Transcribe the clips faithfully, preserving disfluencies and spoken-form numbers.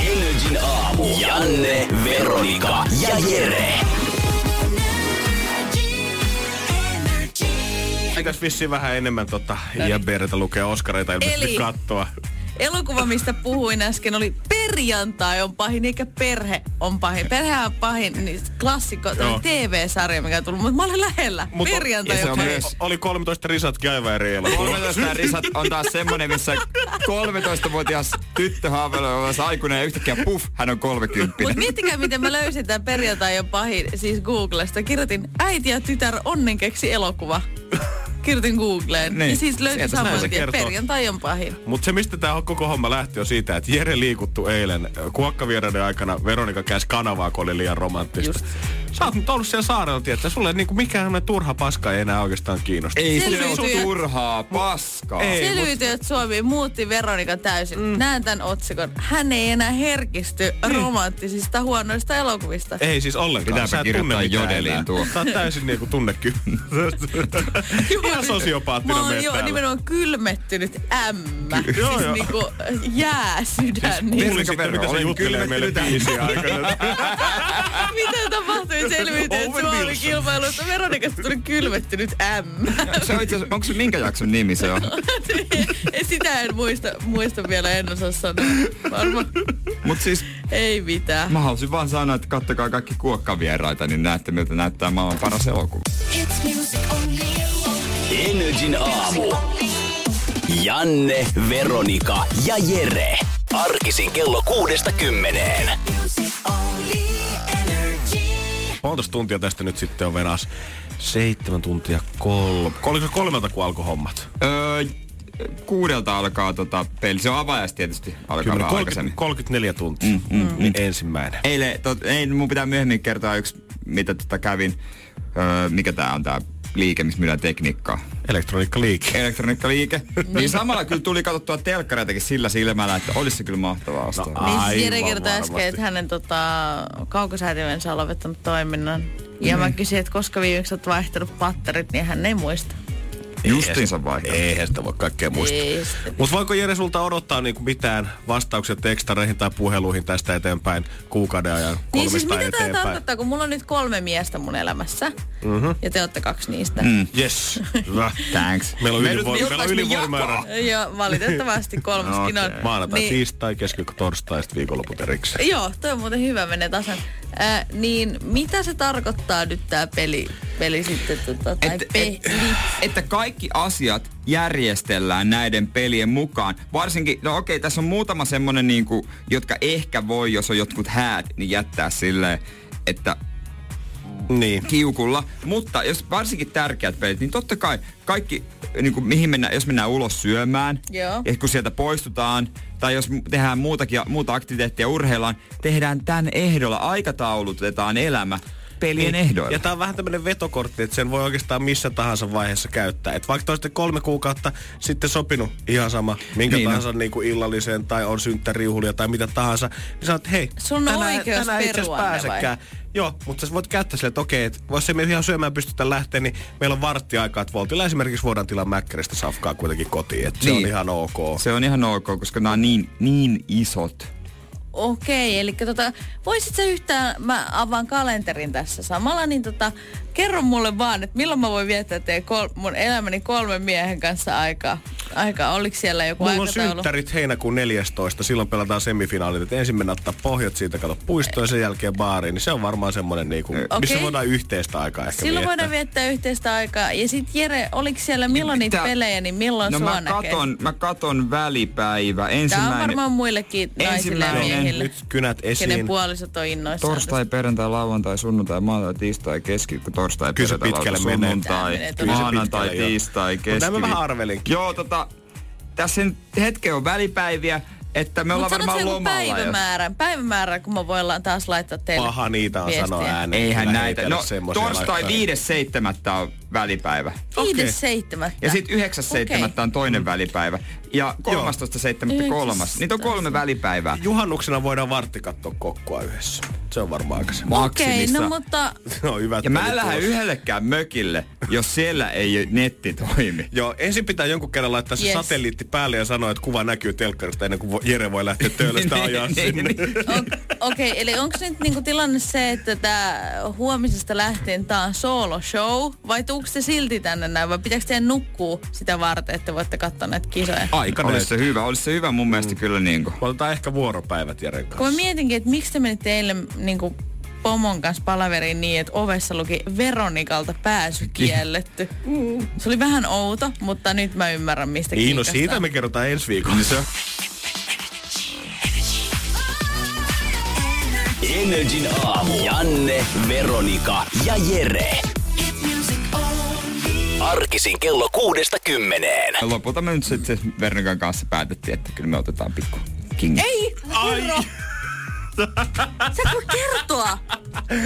Energin aamu. Janne, Veronika ja Jere. Pitäisi vissiin vähän enemmän tota Iäbertä lukea Oskareita ilmeisesti. Eli kattoa. Elokuva, mistä puhuin äsken, oli Perjantai on pahin, eikä Perhe on pahin. Perhe on pahin, niin klassikko, T V-sarja, mikä on tullut, mutta mä olin lähellä. Mut Perjantai on, on pahin. Myös... Oli kolmetoista risatkin aivan eri elokuvaa. kolmetoista risat on taas semmonen, missä kolmetoistavuotias tyttö haaveilee aikuinen ja yhtäkkiä puff, hän on kolmekymmentä. Mut miettikää, miten mä löysin tämän Perjantai on pahin, siis Googlesta. Kirjoitin äiti ja tytär onnen keksi elokuva. Kirjoitin Googleen. Niin. Ja siis löytyi saman tien Perjantai on pahin. Mutta se, mistä tämä koko homma lähti, on siitä, että Jere liikuttu eilen kuokkavieroiden aikana. Veronika käsi kanavaa, kun oli liian romanttista. Just. Sä oot ollut siellä saarella, tietää. Sulle niinku mikään turha paska ei enää oikeastaan kiinnosta. Ei se turhaa paskaa. Selviytyi, että Suomi muutti Veronika täysin. Mm. Näen tämän otsikon. Hän ei enää herkisty mm. romanttisista huonoista elokuvista. Ei siis ollenkaan. Pitääpä kirjoittaa jodeliin tuo. Sä oot täysin niinku tunnekyy. Ihan sosiopaattinen meet täällä. Mä oon nimenomaan kylmettynyt ämmä. Ky- siis joo, niinku jää sydäni. Siis kuulisit, mitä se juttelee meille biisiä aikana. Mitä tapahtui? Selviytyy, että Suomi kilpailussa Veronikasta tuli kylmettynyt ämmä. Onko se minkä jakson nimi se on? Sitä en muista, muista vielä, en osaa sanoa. Varma. Mut siis... Ei mitään. Mä halusin vaan sanoa, että kattokaa kaikki kuokkavieraita, niin näette miltä näyttää maailman paras elokuva. Energin aamu. Janne, Veronika ja Jere. Arkisin kello kuudesta kymmeneen. Montas tuntia tästä nyt sitten on venas? Seitsemän tuntia kolme. Oliko se kolmelta, kun alkoi hommat? Öö, kuudelta alkaa tota peli. Se on avaajasta tietysti. Alkaa vähän aikaisemmin. kolmekymmentäneljä tuntia. Mm, mm, mm. Ensimmäinen. Eilen, tot, ei, mun pitää myöhemmin kertoa yksi, mitä tota kävin. Öö, mikä tää on tää liike, missä myydään tekniikkaa. Elektroniikkaliike. Elektroniikkaliike. Niin samalla kyllä tuli katsottua telkkareitakin sillä silmällä, että olisi se kyllä mahtavaa ostaa. No, niin Jere kertoi äsken, että hänen tota, kaukosäätimensä on lopettanut toiminnan. Ja mm. mä kysyin, että koska viimeksi olet vaihtanut patterit, niin hän ei muista. Justiinsa vaihtanut. Eihän sitä voi kaikkea muistaa. Mutta voiko Jere sulta odottaa niinku mitään vastauksia tekstareihin tai puheluihin tästä eteenpäin kuukauden ajan kolmesta niin siis eteenpäin? Mitä tämä tarkoittaa, kun mulla on nyt kolme miestä mun elämässä mm-hmm. ja te ootte kaksi niistä. Mm. Yes. Hyvä. Thanks. Meillä on ylivoimamäärä. Ylivoima- Joo, valitettavasti kolmaskin okay. on. Maanantai, niin... tiistai, keskiviikko, torstai, sitten viikonloput erikseen. Joo, toi on muuten hyvä, menee tasan. Äh, niin mitä se tarkoittaa nyt tää peli, peli sitten, tota, tai et, peli? Et, että kaikki asiat järjestellään näiden pelien mukaan. Varsinkin, no okei, okay, tässä on muutama semmonen niinku, jotka ehkä voi, jos on jotkut häät, niin jättää silleen, että niin. kiukulla. Mutta jos varsinkin tärkeät pelit, niin totta kai kaikki, niinku, mihin mennään, jos mennään ulos syömään, joo. ja kun sieltä poistutaan, tai jos tehdään muutakin, muuta aktiviteettia urheillaan, tehdään tämän ehdolla, aikataulutetaan elämä pelien niin. ehdoilla. Ja tää on vähän tämmönen vetokortti, että sen voi oikeastaan missä tahansa vaiheessa käyttää. Et vaikka toisten kolme kuukautta sitten sopinut ihan sama, minkä niin, tahansa no. niinku illallisen tai on synttärijuhlia tai mitä tahansa, niin sanot, hei, sun tänään, oikeus tänään itse asiassa pääsekään. Vai? Joo, mutta sä voit käyttää sille, että okei, että vois se me ihan syömään pystytä lähteä, niin meillä on varttiaikaa, että voltilla esimerkiksi voidaan tilaa mäkkäristä safkaa kuitenkin kotiin, että niin. se on ihan ok. Se on ihan ok, koska nämä on niin, niin isot. Okei, eli tota, voisit sä yhtään, mä avaan kalenterin tässä samalla, niin tota, kerro mulle vaan, että milloin mä voin viettää teidän kol- mun elämäni kolmen miehen kanssa aikaa. Aika, oliko siellä joku aikataulu? Mulla on synttärit heinäkuun neljästoista, silloin pelataan semifinaalit, että ensin mennään ottaa pohjat siitä, kato puistoon ja sen jälkeen baariin, niin se on varmaan semmonen niinku, okay. missä voidaan yhteistä aikaa ehkä silloin viettää. Voidaan viettää yhteistä aikaa, ja sit Jere, oliko siellä milloin niitä Tää... pelejä, niin milloin no, sua näkee? No mä katon välipäivä, ensimmäinen... Tää on varmaan muillekin naisille ja miehille, kenen puolisot on innoissaan. Torstai, perjantai, lauantai, sunnuntai, maanantai, tiistai, keskiviikko, torstai, perjantai, lauantai, sunnuntai, maanantai, tiistai, keskiviikko. Joo, tota... tässä hetken on välipäiviä, että me ollaan mut varmaan lomalla. Päivämäärä, jos... päivämäärä, kun me voidaan taas laittaa teille paha niitä on sanoa ääneen. Eihän näitä. No torstai viides seitsemättä on välipäivä. viides seitsemättä Okay. Ja sitten yhdeksäs seitsemättä okay. on toinen mm. välipäivä. Ja kolmastoista seitsemättä kolmas. Niitä on kolme välipäivää. Juhannuksena voidaan vartti katsoa kokkoa yhdessä. Se on varmaan aikaisemmin. Okei, okay, no mutta... no, hyvät ja mä en lähde yhdellekään mökille, jos siellä ei netti toimi. Joo, ensin pitää jonkun kerran laittaa se yes. satelliitti päälle ja sanoa, että kuva näkyy telkkarista ennen kuin Jere voi lähteä töölöstä ajaa sinne. Okei, okay, eli onko nyt niinku tilanne se, että tää huomisesta lähtien tää on solo show? Vai tuuks te silti tänne näin? Vai pitääkö teidän nukkuu sitä varten, että voitte katsoa näitä kisoja? Aikana. Olis se hyvä, olis se hyvä mun mielestä mm. kyllä niinku. Otetaan ehkä vuoropäivät Jeren kanssa. Kun mä mietinkin, että miksi te menitte eilen niinku pomon kanssa palaveriin niin, että ovessa luki Veronikalta pääsy kielletty. Mm. Se oli vähän outo, mutta nyt mä ymmärrän mistä kiikastaa. Niin, no siitä me kerrotaan ensi viikolla. Energin aamu. Janne, Veronika ja Jere. Arkisin kello kuudesta kymmeneen. Lopulta me nyt sitten Veronikan kanssa päätettiin, että kyllä me otetaan pikku kingi. Ei! Kerro! Sä voi kertoa!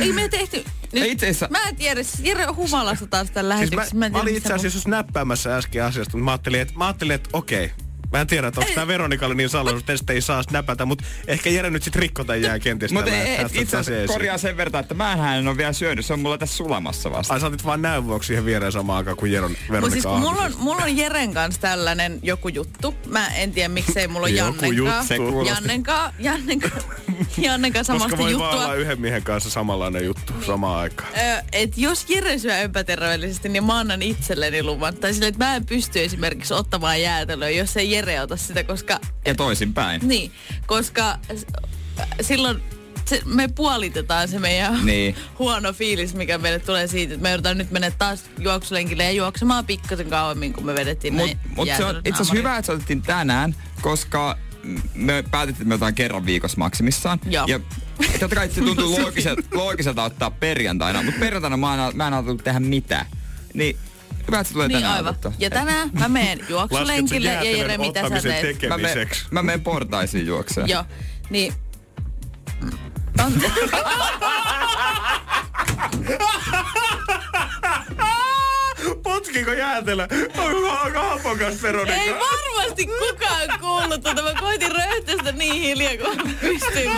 Ei me tehty... Nyt, asiassa... Mä en tiedä, Jere on humalassa taas tämän lähetyksen. Siis mä, mä olin itse asiassa voi... näppäämässä äsken asiasta, mutta mä ajattelin, että, mä ajattelin, että okei. Mä en tiedä, että onko tää Veronikalle niin salaisuus, että sitä ei saa näpätä, mutta ehkä Jere nyt sit rikko tän jää kenties. Mutta itse asiassa korjaa sen verran, että mähän en ole vielä syönyt, se on mulla tässä sulamassa vasta. Ai sä otit vaan näyn vuoksi siihen viereen samaan aikaan kuin Jeron, Veronika siis, mulla, on, mulla on Jeren kanssa tällainen joku juttu. Mä en tiedä miksei mulla on Jannenkaan. Jannenkaan, Jannenkaan, Jannenkaan samasta juttua. Koska voi vaan olla yhden miehen kanssa samanlainen juttu niin. Samaan aikaan. Ö, et jos Jere syö epäterveellisesti, niin mä annan itselleni luvan. Tai silleen, että mä en pysty esimerkiksi ottamaan jäätelöä, jos ei Jere ota sitä, koska... Ja toisinpäin. Niin, koska silloin se, me puolitetaan se meidän niin. huono fiilis, mikä meille tulee siitä, että me joudutaan nyt mennä taas juoksulenkille ja juoksemaan pikkasen kauemmin, kun me vedettiin mut, näin mut se on itse asiassa hyvä, että se otettiin tänään, koska me päätettiin, että me otetaan kerran viikossa maksimissaan. Joo. Ja totta kai se tuntuu loogiselta, loogiselta ottaa perjantaina, mutta perjantaina mä en ajatellut tehdä mitään. Niin... Hyvä, että se tulee niin, tänään aivan. Ja tänään mä menen juoksulenkille ja Jere, mitä sä teet? Mä menen portaisiin juokseen. Joo, niin... Potkiko jäätelä? Onko hapon kanssa Veronika? Ei varmasti kukaan kuullut tätä. Mä koitin röyhtästä niin hiljaa, kun mä pystyin.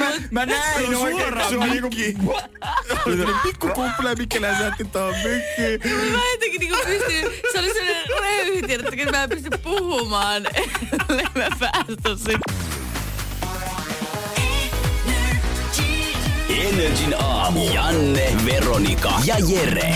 Mä, mä näin oikein. Se on niinku... Pikku kumpulea Mikkelä säätti tohon mykkiin. Mä jotenkin niinku pystyin... Se oli sellainen röyhti, että mä en pysty puhumaan. Ellei mä päästä sitten. Energin aamu. Janne, Veronika ja Jere.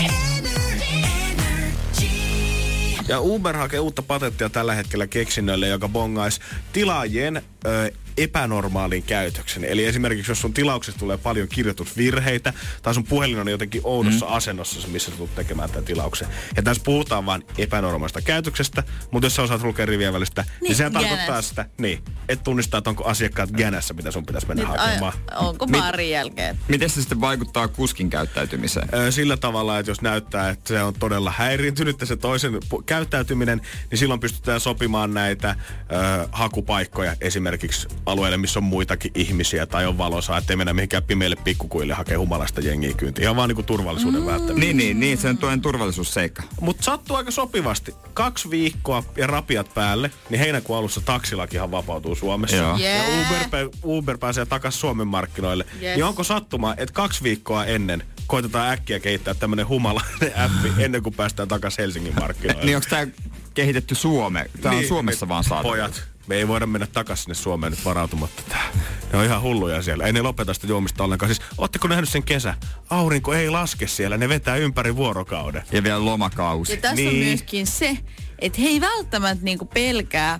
Ja Uber hakee uutta patenttia tällä hetkellä keksinnölle, joka bongaisi tilaajien ö, epänormaalin käytöksen. Eli esimerkiksi jos sun tilauksessa tulee paljon kirjoitusvirheitä, tai sun puhelin on jotenkin oudossa mm. asennossa, missä sä tulet tekemään tämän tilauksen. Ja tässä puhutaan vaan epänormaalista käytöksestä, mutta jos sä osaat lukea rivien välistä, niin, niin sehän gänäs. Tarkoittaa sitä, niin, että tunnistaa, että onko asiakkaat gänässä, mitä sun pitäisi mennä nyt hakemaan. Ai, onko baarin jälkeen? Miten se sitten vaikuttaa kuskin käyttäytymiseen? Sillä tavalla, että jos näyttää, että se on todella häiriintynyt ja se toisen pu- käyttäytyminen, niin silloin pystytään sopimaan näitä ö, hakupaikkoja esimerkiksi alueelle, missä on muitakin ihmisiä tai on valosaa, ettei mennä mihinkään pimeille pikkukuille hakee humalasta jengiä kyyntiin. Ihan vaan niinku turvallisuuden mm. välttämättä. Niin, niin, niin, se on toinen turvallisuusseikka. Mutta sattuu aika sopivasti. Kaksi viikkoa ja rapiat päälle, niin heinäkuun alussa taksilakihan vapautuu Suomessa. Yeah. Ja Uber, Uber pääsee takaisin Suomen markkinoille. Yes. Niin onko sattumaa, että kaksi viikkoa ennen koitetaan äkkiä kehittää tämmönen humalainen appi ennen kuin päästään takaisin Helsingin markkinoille. Niin onko tää kehitetty Suome? Tää niin, on Suomessa niin, vaan saatavilla. Pojat. Me ei voida mennä takaisin sinne Suomeen nyt varautumatta tää. Ne on ihan hulluja siellä. Ei ne lopeta sitä juomista ollenkaan. Siis, ootteko nähnyt sen kesä? Aurinko ei laske siellä. Ne vetää ympäri vuorokauden. Ja vielä lomakausi. Ja tässä niin. on myöskin se, että he ei välttämättä niinku pelkää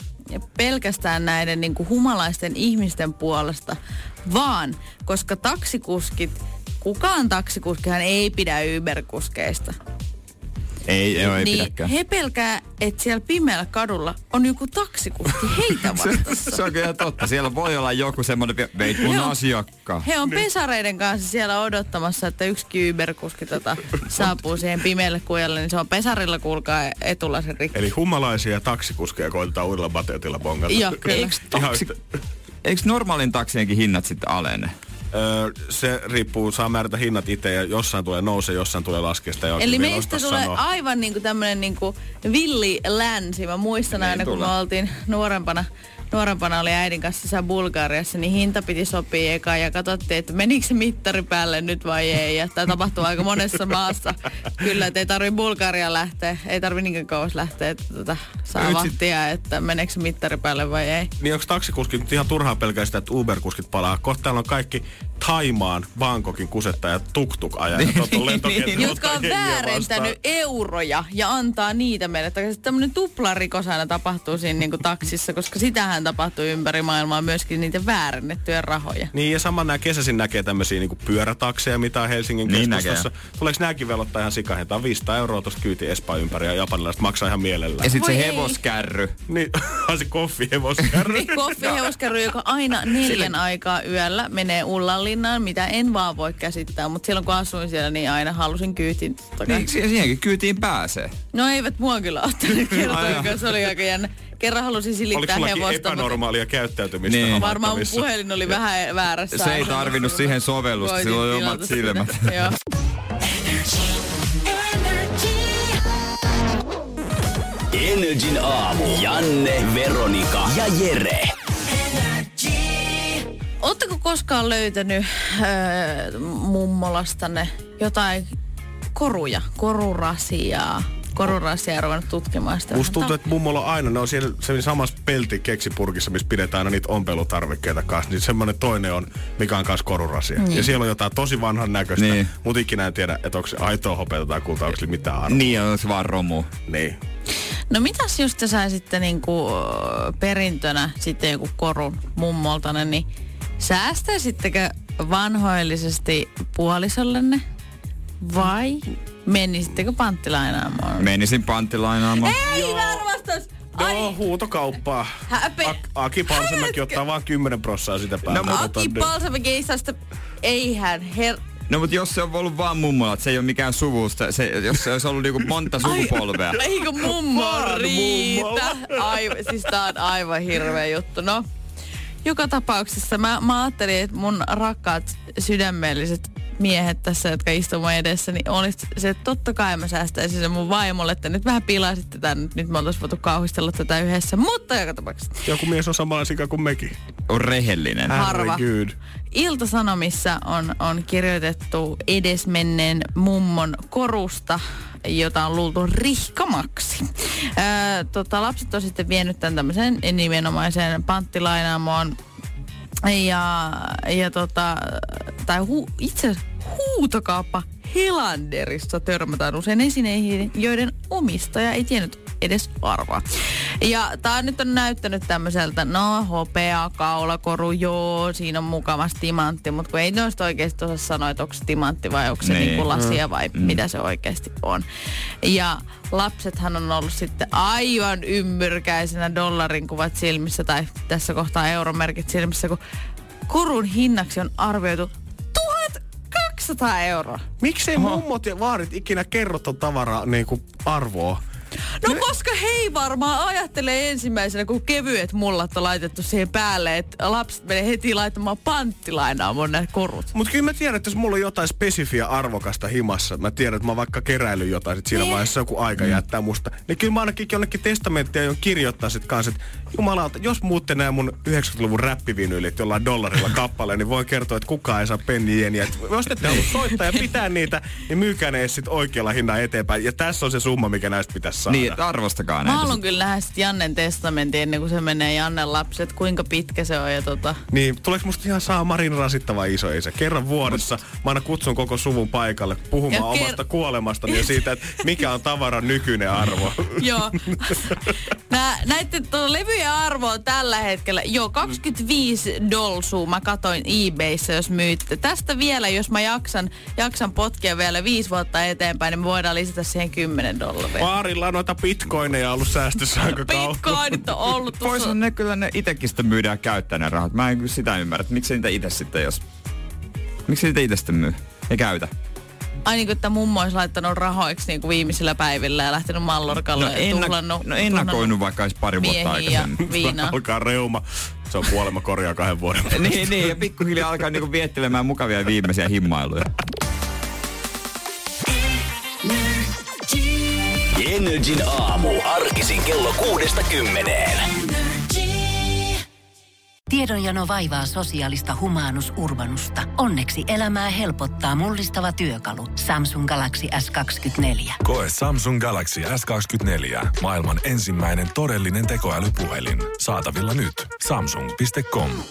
pelkästään näiden niinku humalaisten ihmisten puolesta, vaan koska taksikuskit, kukaan taksikuskihan ei pidä Uber-kuskeista. Ei, ei, ei niin pidäkään. He pelkää, että siellä pimeällä kadulla on joku taksikuski heitä vastassa. se, se on kyllä totta. Siellä voi olla joku semmoinen veikun asiakka. He on pesareiden kanssa siellä odottamassa, että yksi Uber-kuski tota, saapuu siihen pimeälle kujalle, niin se on pesarilla kuulkaa etulaisen rikki. Eli humalaisia taksikuskeja koitetaan uudella bateotilla bongata. Joo, kyllä. Eikö normaalin taksienkin hinnat sitten alene? Öö, se riippuu, saa määrätä hinnat itse ja jossain tulee nousee, jossain tulee laskea sitä. Eli meistä tulee sanoa. Aivan niinku tämmönen niinku villi länsi. Mä muistan aina, kun me oltiin nuorempana, nuorempana oli äidin kanssa siellä Bulgariassa, niin hinta piti sopia eka ja katsottiin, että menikö se mittari päälle nyt vai ei. Ja tämä tapahtuu aika monessa maassa. Kyllä, että ei tarvi Bulgariaan lähteä, ei tarvi niinkään kauas lähteä, että tota, saa vahtia, että meneekö se mittari päälle vai ei. Niin onko taksikuskit nyt ihan turhaan pelkää sitä, että Uber-kuskit palaa? Kohta täällä on kaikki Thaimaan, Bangkokin kusettajat, tuk-tuk-ajat, jotka on väärentänyt euroja ja antaa niitä meille. Tämmöinen tuplarikos aina tapahtuu siinä niin kuin taksissa, koska sitähän tapahtuu ympäri maailmaa myöskin niitä väärennettyjä rahoja. Niin ja sama nämä kesäisin näkee tämmöisiä niin kuin pyörätakseja, mitä on Helsingin keskustassa. Niin tuleeko nämäkin velottaa ihan sikahentaan viisisataa euroa tuosta kyyti Espan ympäri ja japanilaiset maksaa ihan mielellään. Ja sit voi se hevoskärry. Niin, se koffihevoskärry. niin, koffihevoskärry, joka aina neljän aikaa yöllä menee Ullanlinnaan. Mitä en vaan voi käsittää, mutta silloin kun asuin siellä, niin aina halusin kyytiin. Niin, siihenkin kyytiin pääsee. No eivät mua kyllä ottanut kertoa, se oli aika jännä. Kerran halusin silittää hevosta. Oliko sullakin epänormaalia mutta käyttäytymistä niin. Varmaan mun puhelin oli ja vähän väärässä. Se ei tarvinnut siihen sovellusta, sillä oli omat silmät. Energin aamu. Janne, Veronika ja Jere. Oletteko koskaan löytänyt öö, mummolastanne jotain koruja, korurasiaa? Korurasia ja ruvennut tutkimaan sitä. Musta tuntuu, että mummolla aina, ne on siellä samassa pelti keksipurkissa, missä pidetään aina niitä ompelutarvikkeita kanssa. Niin semmoinen toinen on, mikä on kanssa korurasia. Niin. Ja siellä on jotain tosi vanhan näköistä, niin. Mutta ikinä en tiedä, että onko se aitoa hopeata tai kultaa, onko sillä mitään arvoa. Niin, on se vaan romu. Niin. No mitäs just te sai sitten niinku perintönä sitten joku korun mummoltanne, niin säästäisittekö vanhoillisesti puolisollenne vai menisittekö panttilainaamoon? Menisin panttilainaamoon. Ei varmasti! Joo, huutokauppaa. A- Aki Palsanmäki ottaa vaan kymmenen prosenttia sitä päälle. No Aki Palsanmäki ei saa sitä, eihän her... No mutta jos se on ollut vaan mummola, että se ei ole mikään suvusta, se, jos se olisi ollut niinku monta sukupolvea. Ai, eikö mummo riitä? Aivan, siis tää on aivan hirveä juttu, no. Joka tapauksessa mä, mä ajattelin, että mun rakkaat sydämelliset miehet tässä, jotka istuu mun edessä, niin olisi se, että totta kai mä säästäisin sen mun vaimolle, että nyt vähän pilaisitte tämän, nyt me oltaisiin voitu kauhistella tätä yhdessä, mutta joka tapauksessa. Joku mies on samalla sika kuin mekin. On rehellinen. Harva. Ilta-Sanomissa on, on kirjoitettu edesmenneen mummon korusta, jota on luultu rihkamaksi. Ää, tota, lapset on sitten vienyt tämän tämmöisen nimenomaiseen panttilainaamoon. Ja, ja tota, tai hu, itse huutokauppa Helanderissa törmätään usein esineihin, joiden omistaja ei tiennyt edes arvaa. Ja tää nyt on näyttänyt tämmöiseltä, no hopea, kaulakoru, joo, siinä on mukavasti timantti, mutta kun ei noista oikeasti osaa sanoa, että onko se timantti vai onko se niin kuin lasia vai mm. mitä se oikeasti on. Ja lapsethan on ollut sitten aivan ymmyrkäisenä dollarin kuvat silmissä tai tässä kohtaa euromerkit silmissä, kun korun hinnaksi on arvioitu tuhatkaksisataa euroa. Miksei Oho. mummot ja vaarit ikinä kerro ton tavaraa niin kuin arvoa? No ne... koska hei varmaan ajattelee ensimmäisenä, kun kevyet mullat on laitettu siihen päälle, että lapset menee heti laittamaan panttilainaamoon nämä korut. Mut kyllä mä tiedän, että jos mulla on jotain spesifiä arvokasta himassa, mä tiedän, että mä vaikka keräilyn jotain, sit siinä ne. vaiheessa joku aika mm. jättää musta, niin kyllä mä ainakin jonnekin testamenttia aion kirjoittaa sit kanssa, että jumalauta, jos muutte nää mun yhdeksänkymmentäluvun räppivinylit jollain dollarilla kappale, niin voin kertoa, että kukaan ei saa pennieniä. Jos ette halua soittaa ja pitää niitä, niin myykää ne sit oikealla hinnalla eteenpäin. Ja tässä on se summa, mikä näistä pitäisi saada. Niin, arvostakaa näitä. Mä haluan kyllä nähdä sitten Jannen testamentin ennen kuin se menee Jannen lapset, kuinka pitkä se on ja tota. Niin, tuleeko musta ihan saamarin rasittava isoisä? Kerran vuodessa mä aina kutsun koko suvun paikalle puhumaan ker- omasta kuolemastani ja siitä, että mikä on tavaran nykyinen arvo. Joo. Näitten levyjen arvo on tällä hetkellä, joo, kaksikymmentäviisi dolsua mä katoin eBayssä, jos myytte. Tästä vielä, jos mä jaksan, jaksan potkia vielä viisi vuotta eteenpäin, niin me voidaan lisätä siihen kymmenen dollaria. Paarilla on noita bitcoineja ollut säästössä aika kauan. Bitcoinit on ollut tuossa. Pois on ne kyllä, ne itekin sitten myydään käyttää ne rahat. Mä en kyllä sitä ymmärrä, että miksi niitä itse sitten jos... Miksi niitä itse sitten myy? Ei käytä. Ai niin kuin, että mummo olisi laittanut rahoiksi niin kuin viimeisillä päivillä ja lähtenyt mallorkalle no, ja tuhlannut. No ennakoinut vaikka olisi pari vuotta aikaisemmin. Viinaa. Alkaa reuma. Se on kuolema korjaa kahden vuoden. niin, niin, ja pikkuhiljaa alkaa niinku viettelemään mukavia viimeisiä himmailuja. Energin aamu. Arkisin kello kuudesta kymmeneen. Tiedonjano vaivaa sosiaalista humanus-urbanusta. Onneksi elämää helpottaa mullistava työkalu. Samsung Galaxy S kaksikymmentäneljä. Koe Samsung Galaxy S kaksikymmentäneljä. Maailman ensimmäinen todellinen tekoälypuhelin. Saatavilla nyt. samsung piste com.